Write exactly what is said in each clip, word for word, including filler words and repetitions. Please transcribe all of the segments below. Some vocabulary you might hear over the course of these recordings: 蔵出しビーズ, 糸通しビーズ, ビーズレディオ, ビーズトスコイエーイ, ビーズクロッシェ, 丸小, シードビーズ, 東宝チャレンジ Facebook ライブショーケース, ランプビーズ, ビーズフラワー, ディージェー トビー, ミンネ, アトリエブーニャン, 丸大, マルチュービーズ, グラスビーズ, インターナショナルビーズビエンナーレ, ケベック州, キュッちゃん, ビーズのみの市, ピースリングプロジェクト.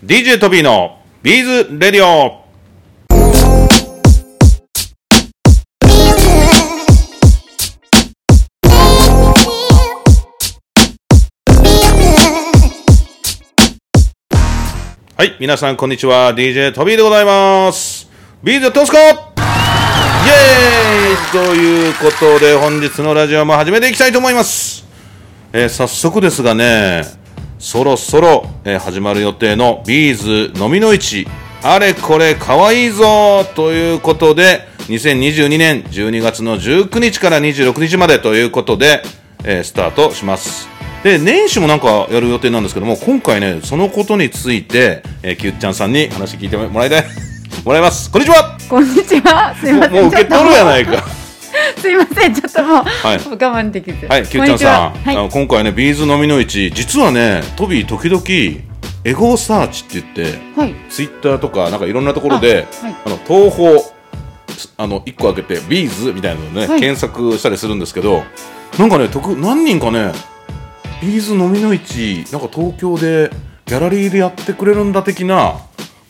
ディージェー トビーのビーズレディオ。はい、皆さんこんにちは、ディージェー トビーでございます。ビーズトスコイエーイということで、本日のラジオも始めていきたいと思います。えー、早速ですがね、そろそろ、えー、始まる予定のビーズのみの市、あれこれかわいいぞということで、にせんにじゅうにねんじゅうにがつのじゅうくにちからにじゅうろくにちまでということで、えー、スタートします。で、年始もなんかやる予定なんですけども、今回ね、そのことについて、えー、キュッちゃんさんに話聞いてもらいたいもらいます。こんにちは。こんにちは。すいません、もう受け取るやないかすいません、ちょっともう、はい、我慢できず。はい、キュッちゃんさん、はい、あの今回ね、ビーズのみの市、実はね、トビー時々エゴサーチって言って、はい、ツイッターとかなんかいろんなところで、あ、はい、あの東宝あのいっこ開けてビーズみたいなのね、はい、検索したりするんですけど、なんかね、特何人かね、ビーズのみの市、なんか東京でギャラリーでやってくれるんだ的な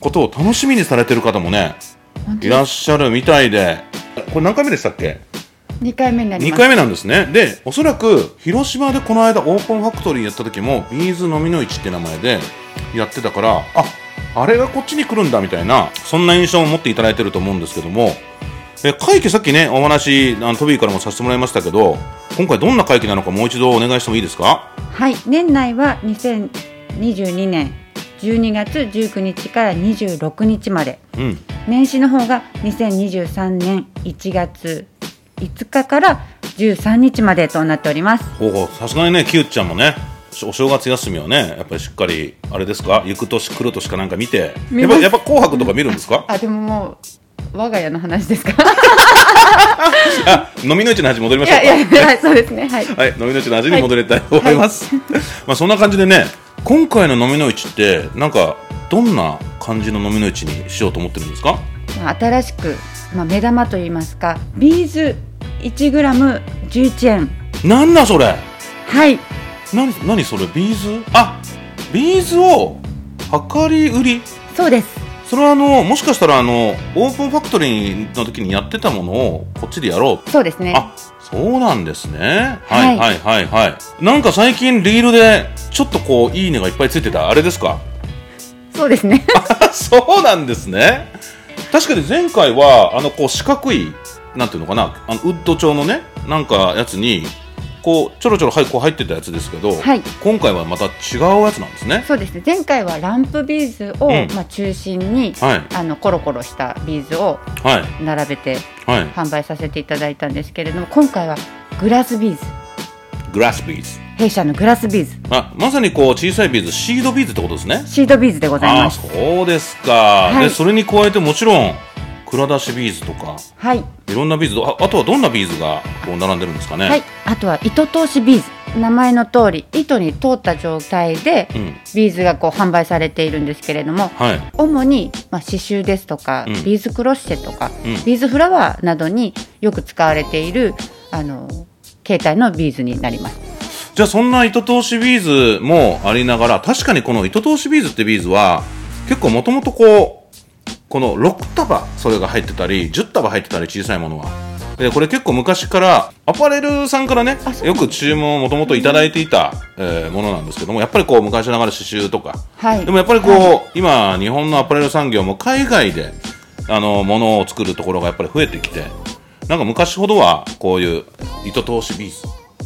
ことを楽しみにされてる方もね、いらっしゃるみたいで、これ何回目でしたっけ？にかいめになります。にかいめなんですね。で、おそらく広島でこの間オープンファクトリーやった時もビーズのみの市って名前でやってたから、あ、あれがこっちに来るんだみたいな、そんな印象を持っていただいてると思うんですけども、え会期、さっきねお話あのトビーからもさせてもらいましたけど、今回どんな会期なのかもう一度お願いしてもいいですか？はい、年内はにせんにじゅうにねんじゅうにがつじゅうくにちからにじゅうろくにちまで、うん、年始の方がにせんにじゅうさんねんいちがついつかからじゅうさんにちまでとなっております。さすがにね、キュッちゃんもね、お正月休みはね、やっぱりしっかりあれですか、行く年来る年かなんか見て、やっぱ、やっぱ紅白とか見るんですか？あ、でももう我が家の話ですか？あ、飲みの市の味に戻りましょうか。いやいや、はい、そうですね、はい、はい、飲みの市の味に戻りたいと思います、はいはい。まあ、そんな感じでね、今回の飲みの市ってなんかどんな感じの飲みの市にしようと思ってるんですか？新しく、まあ、目玉といいますか、ビーズ いちグラム じゅういちえん。なんだそれ。はい、なに、なにそれ。ビーズ、あ、ビーズを量り売り。そうです。それはあの、もしかしたらあのオープンファクトリーの時にやってたものをこっちでやろう。そうですね。あ、そうなんですね。はいはいはいはい、はい、なんか最近リールでちょっとこういいねがいっぱいついてたあれですか？そうですね。そうなんですね。確かに前回はあのこう四角い、なんていうのかな、あのウッド調のね、なんかやつにこうちょろちょろ入ってたやつですけど、はい、今回はまた違うやつなんですね。そうですね。前回はランプビーズを、うん、まあ、中心に、はい、あのコロコロしたビーズを並べて販売させていただいたんですけれども、はいはい、今回はグラスビーズ。グラスビーズ、弊社のグラスビーズ。あ、まさにこう小さいビーズ、シードビーズってことですね。シードビーズでございます。あ、そうですか、はい、でそれに加えてもちろん蔵出しビーズとか、はい、いろんなビーズ、 あ, あとはどんなビーズがこう並んでるんですかね？はい、あとは糸通しビーズ、名前の通り糸に通った状態で、うん、ビーズがこう販売されているんですけれども、はい、主に、まあ、刺繍ですとか、うん、ビーズクロッシェとか、うん、ビーズフラワーなどによく使われているあの携帯のビーズになります。じゃあそんな糸通しビーズもありながら、確かにこの糸通しビーズってビーズは結構もともとこうこのろくたばそれが入ってたりじゅったば入ってたり、小さいものはで、これ結構昔からアパレルさんからね、よく注文をもともといただいていた、えー、ものなんですけども、やっぱりこう昔ながら刺繍とか、はい、でもやっぱりこう、はい、今日本のアパレル産業も海外であのものを作るところがやっぱり増えてきて、なんか昔ほどはこういう糸通しビーズ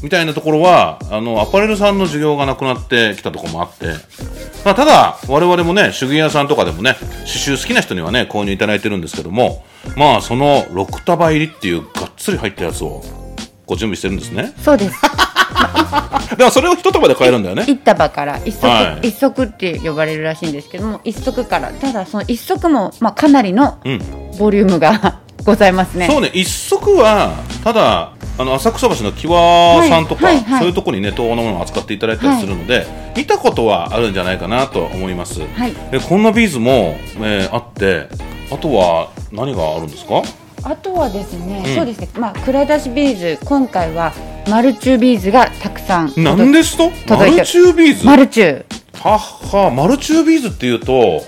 みたいなところはあのアパレルさんの需要がなくなってきたところもあって、まあ、ただ我々もね手芸屋さんとかでもね刺繍好きな人にはね購入いただいてるんですけども、まあそのろくたば入りっていうがっつり入ったやつをご準備してるんですね。そうです。でもそれをいち束で買えるんだよね。いち束からいっ足、はい、いっ足って呼ばれるらしいんですけども、いっ足から、ただそのいっ足も、まあ、かなりのボリュームが、うん、ございますね。そうね、いっ足はただあの浅草橋のキワさんとか、はいはいはい、そういうところにね東宝のものを扱っていただいたりするので、はい、見たことはあるんじゃないかなと思います。はい、でこんなビーズも、えー、あって、あとは何があるんですか？あとはですね、うん、そうですね、まあ、蔵出しビーズ、今回はマルチュービーズがたくさん。何ですと？マルチュービーズ。マルチュー、はっは、マルチュービーズっていうと、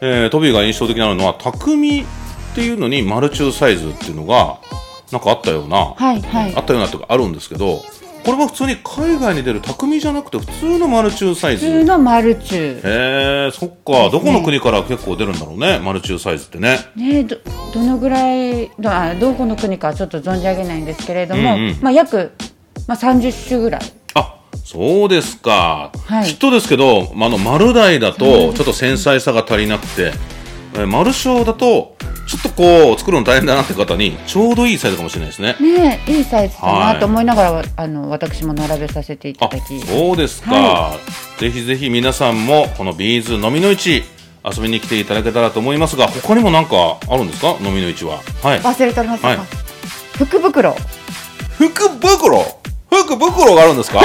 えー、トビーが印象的なのは匠っていうのにマルチューサイズっていうのがなんかあったような、はいはい、あったようなとかあるんですけど、これは普通に海外に出る匠じゃなくて普通のマルチューサイズ、普通のマルチュー、へー、そっか、ね、どこの国から結構出るんだろうね、マルチューサイズってね。ね、 ど, どのぐらいどあどこの国かちょっと存じ上げないんですけれども、うんうん、まあ、約、まあ、さんじゅっしゅぐらい。あ、そうですか、はい、きっとですけど、まあ、あの丸大だとちょっと繊細さが足りなくて、丸小だとちょっとこう作るの大変だなって方にちょうどいいサイズかもしれないですね。ねえ、いいサイズだなと思いながら、はい、あの私も並べさせていただき。あ、そうですか、はい、ぜひぜひ皆さんもこのビーズのみの市遊びに来ていただけたらと思いますが、他にも何かあるんですか、のみの市は。はい、忘れておりますが、はい、福袋福袋福袋があるんですか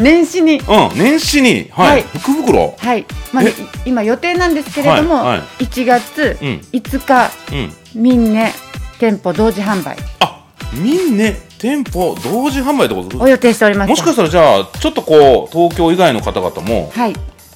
年始に、うん、年始に、はいはい、福袋、はい、まあ、今予定なんですけれども、はいはい、いちがついつか、うん、ミンネ店舗同時販売。あ、ミンネ店舗同時販売ってことを予定しております。もしかしたらじゃあちょっとこう東京以外の方々も、はい、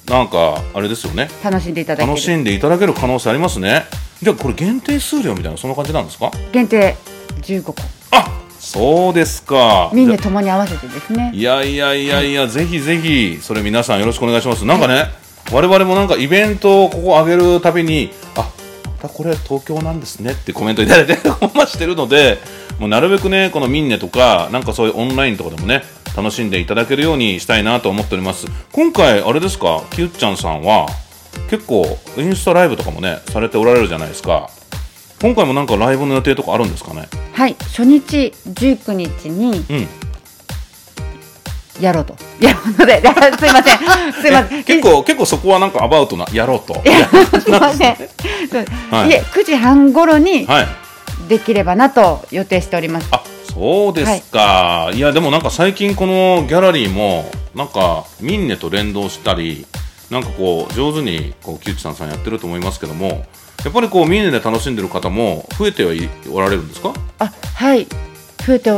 なんかあれですよね、楽しんでいただける楽しんでいただける可能性ありますね。じゃあこれ限定数量みたいなそんな感じなんですか。限定じゅうごこ。あ、そうですか、みんなともに合わせてですね。いやいやいやいや、はい、ぜひぜひそれ皆さんよろしくお願いします。なんかね、はい、我々もなんかイベントをここ上げるたびに、あ、またこれ東京なんですねってコメントいただいてしてるので、もうなるべくねこのミンネとかなんかそういうオンラインとかでもね楽しんでいただけるようにしたいなと思っております。今回あれですか、きゅっちゃんさんは結構インスタライブとかもねされておられるじゃないですか。今回もなんかライブの予定とかあるんですかね。はい、初日じゅうくにちにやろうと、うん、やろうので、すいません、すいません。結構結構そこはなんかアバウトなやろうと。すいません。はい、いえ、くじはん頃にできればなと予定しております。はい、あ、そうですか、はい。いやでもなんか最近このギャラリーもなんかミンネと連動したり、なんかこう上手にこうキューチさんさんやってると思いますけども。やっぱりこうミンネで楽しんでる方も増えてはいおられるんですか。あ、はい、増えて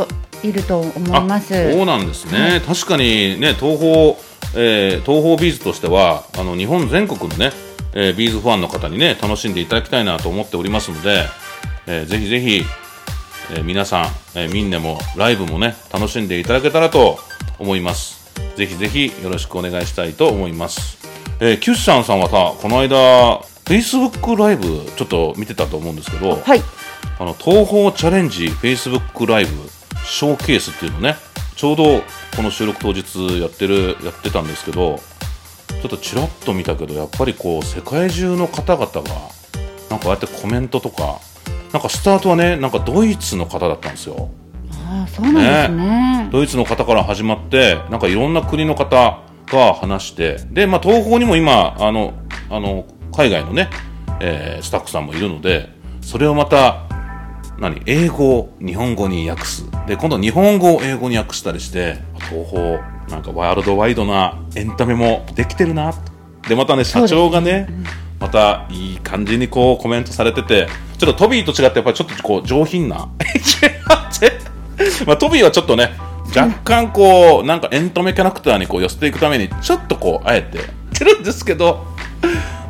いると思います。そうなんですね、はい、確かにね、東宝、えー、東宝ビーズとしてはあの日本全国のね、えー、ビーズファンの方にね楽しんでいただきたいなと思っておりますので、えー、ぜひぜひ、えー、皆さん、えー、ミンネもライブもね楽しんでいただけたらと思います。ぜひぜひよろしくお願いしたいと思います。えー、キュッシャンさんはさ、この間Facebook ライブちょっと見てたと思うんですけど、はい、あの東宝チャレンジ Facebook ライブショーケースっていうのね、ちょうどこの収録当日やってるやってたんですけど、ちょっとちらっと見たけど、やっぱりこう世界中の方々がなんかああやってコメントとか、なんかスタートはねなんかドイツの方だったんですよ。ああ、そうなんですね、ね、ドイツの方から始まって、なんかいろんな国の方が話して、で、まあ、東宝にも今あのあの海外のね、えー、スタッフさんもいるので、それをまた何英語を日本語に訳す、で今度日本語を英語に訳したりして、東宝なんかワールドワイドなエンタメもできてるなと。でまたね、社長がね、うん、またいい感じにこうコメントされてて、ちょっとトビーと違ってやっぱりちょっとこう上品なまあトビーはちょっとね若干こうなんかエンタメキャラクターにこう寄せていくためにちょっとこうあえてってるんですけど、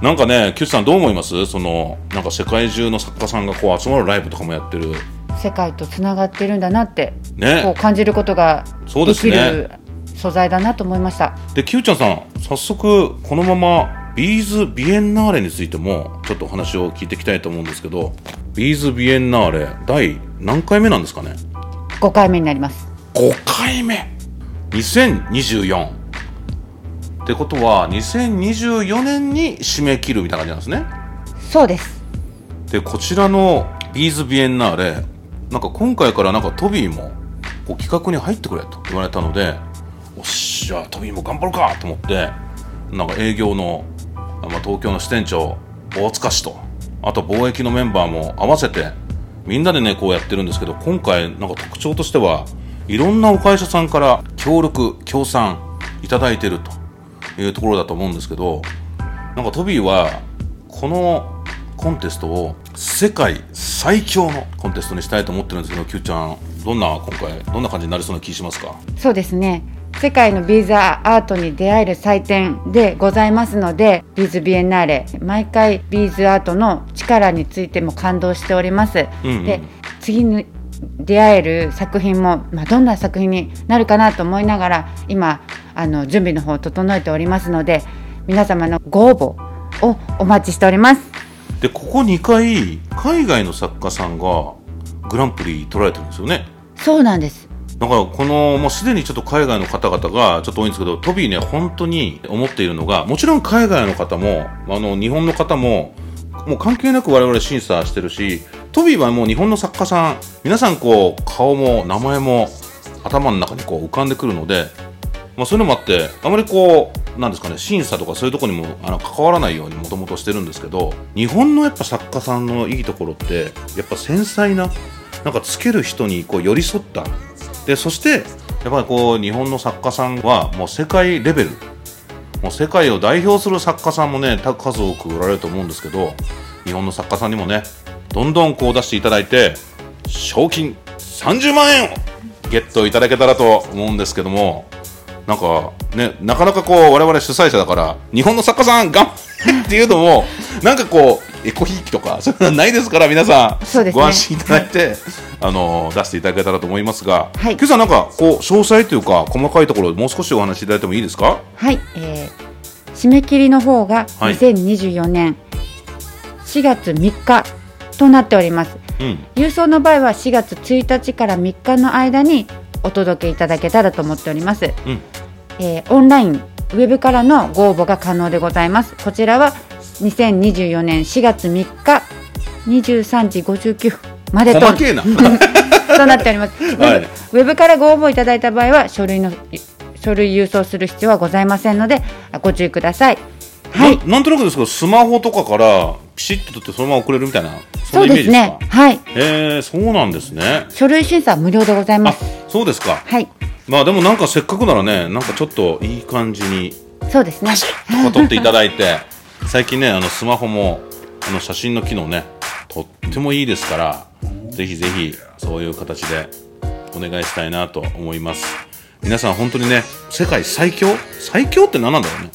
なんかね、キュッさんどう思います？そのなんか世界中の作家さんがこう集まるライブとかもやってる、世界とつながってるんだなって、ね、こう感じることができる素材だなと思いました。で、キュッちゃんさん、早速このままビーズビエンナーレについてもちょっとお話を聞いていきたいと思うんですけど、ビーズビエンナーレ第何回目なんですかね。ごかいめになります。ごかいめ、にせんにじゅうよんってことはにせんにじゅうよねんに締め切るみたいな感じなんですね。そうです。で、こちらのビーズビエンナーレ、なんか今回からなんかトビーもこう企画に入ってくれと言われたので、おっしゃトビーも頑張るかと思って、なんか営業の、まあ、東京の支店長大塚氏と、あと貿易のメンバーも合わせてみんなでねこうやってるんですけど、今回なんか特徴としてはいろんなお会社さんから協力協賛いただいてるというところだと思うんですけど、なんかトビーはこのコンテストを世界最強のコンテストにしたいと思ってるんですけど、キューちゃん、どんな今回どんな感じになりそうな気しますか。そうですね、世界のビーズアートに出会える祭典でございますので、ビーズビエンナーレ毎回ビーズアートの力についても感動しております、うんうん、で次に出会える作品も、まあ、どんな作品になるかなと思いながら今あの準備の方を整えておりますので、皆様のご応募をお待ちしております。でここにかい海外の作家さんがグランプリ取られてるんですよね。そうなんです。だからこのもうすでにちょっと海外の方々がちょっと多いんですけど、トビーね本当に思っているのが、もちろん海外の方もあの日本の方ももう関係なく我々審査してるし、トビーはもう日本の作家さん皆さんこう顔も名前も頭の中にこう浮かんでくるので、まあ、そういうのもあってあまりこうなんですかね、審査とかそういうところにもあの関わらないようにもともとしてるんですけど、日本のやっぱ作家さんのいいところってやっぱ繊細な、なんかつける人にこう寄り添ったで、そしてやっぱりこう日本の作家さんはもう世界レベル、もう世界を代表する作家さんもね数多くおられると思うんですけど、日本の作家さんにもねどんどんこう出していただいて賞金さんじゅうまんえんをゲットいただけたらと思うんですけども、なんかねなかなかこう我々主催者だから日本の作家さん頑張ってっていうのもなんかこうエコひいきとかそういうのはないですから、皆さん、ね、ご安心いただいてあの出していただけたらと思いますが、はい、今朝なんかこう詳細というか細かいところもう少しお話しいただいてもいいですか。はい、えー、締め切りの方がにせんにじゅうよねんしがつみっかとなっております、うん、郵送の場合はしがつついたちからみっかの間にお届けいただけたらと思っております、うん、えー、オンラインウェブからのご応募が可能でございます。こちらはにせんにじゅうよねんしがつみっかにじゅうさんじごじゅうきゅうふんまでと細けえなとなっております、はい、ウェブからご応募いただいた場合は書類の書類郵送する必要はございませんのでご注意ください。はい、な, なんとなくですけどスマホとかからピシッと取ってそのまま送れるみたいな、そんなイメージですか。そうですね、はい、えー、そうなんですね。書類審査は無料でございます。あ、そうですか。はい、まあでもなんかせっかくならね、なんかちょっといい感じにそうですね取っていただいて最近ねあのスマホもあの写真の機能ねとってもいいですから、ぜひぜひそういう形でお願いしたいなと思います。皆さん本当にね世界最強最強って何なんだろうね、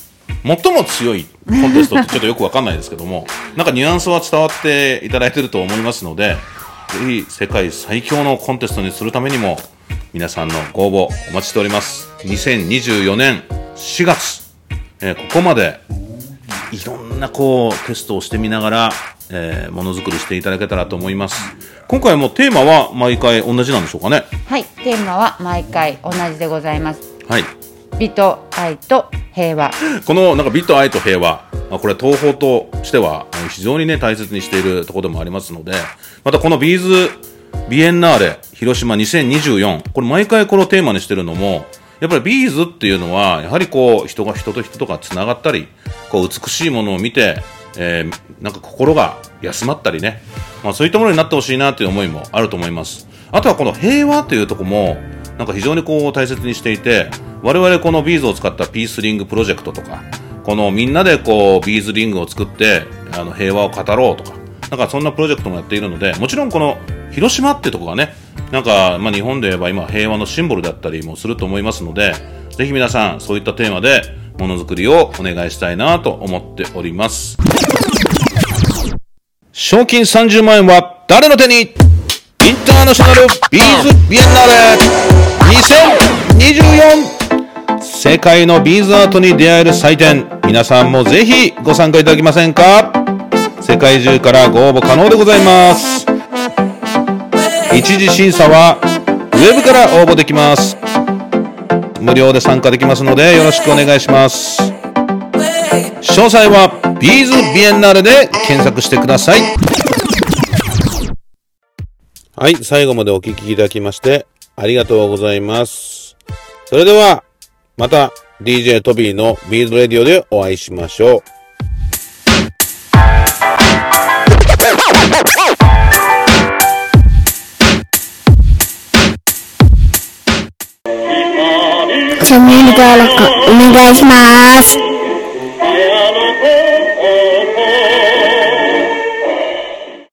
最も強いコンテストってちょっとよくわかんないですけどもなんかニュアンスは伝わっていただいてると思いますので、ぜひ世界最強のコンテストにするためにも皆さんのご応募お待ちしております。にせんにじゅうよねんしがつ、えー、ここまでいろんなこうテストをしてみながら、えー、ものづくりしていただけたらと思います。今回もテーマは毎回同じなんでしょうかね。はい、テーマは毎回同じでございます。はい、美と愛と平和。このなんか美と愛と平和、これ東宝としては非常にね大切にしているところでもありますので、またこのビーズビエンナーレ広島にせんにじゅうよん、これ毎回このテーマにしてるのもやっぱりビーズっていうのはやはりこう人が人と人とがつながったり、こう美しいものを見て、えー、なんか心が休まったりね、まあ、そういったものになってほしいなという思いもあると思います。あとはこの平和というところもなんか非常にこう大切にしていて、我々このビーズを使ったピースリングプロジェクトとか、このみんなでこうビーズリングを作ってあの平和を語ろうとか、なんかそんなプロジェクトもやっているので、もちろんこの広島ってとこがねなんかまあ日本で言えば今平和のシンボルだったりもすると思いますので、ぜひ皆さんそういったテーマでものづくりをお願いしたいなと思っております。賞金さんじゅうまんえんは誰の手に。インターナショナルビーズビエンナーレにせんにじゅうよん、世界のビーズアートに出会える祭典、皆さんもぜひご参加いただけませんか。世界中からご応募可能でございます。一次審査はウェブから応募できます。無料で参加できますのでよろしくお願いします。詳細はビーズビエンナーレで検索してください。はい、最後までお聞きいただきましてありがとうございます。それではまた ディージェー トビーのビーズレディオでお会いしましょう。チャンネル登録お願いします。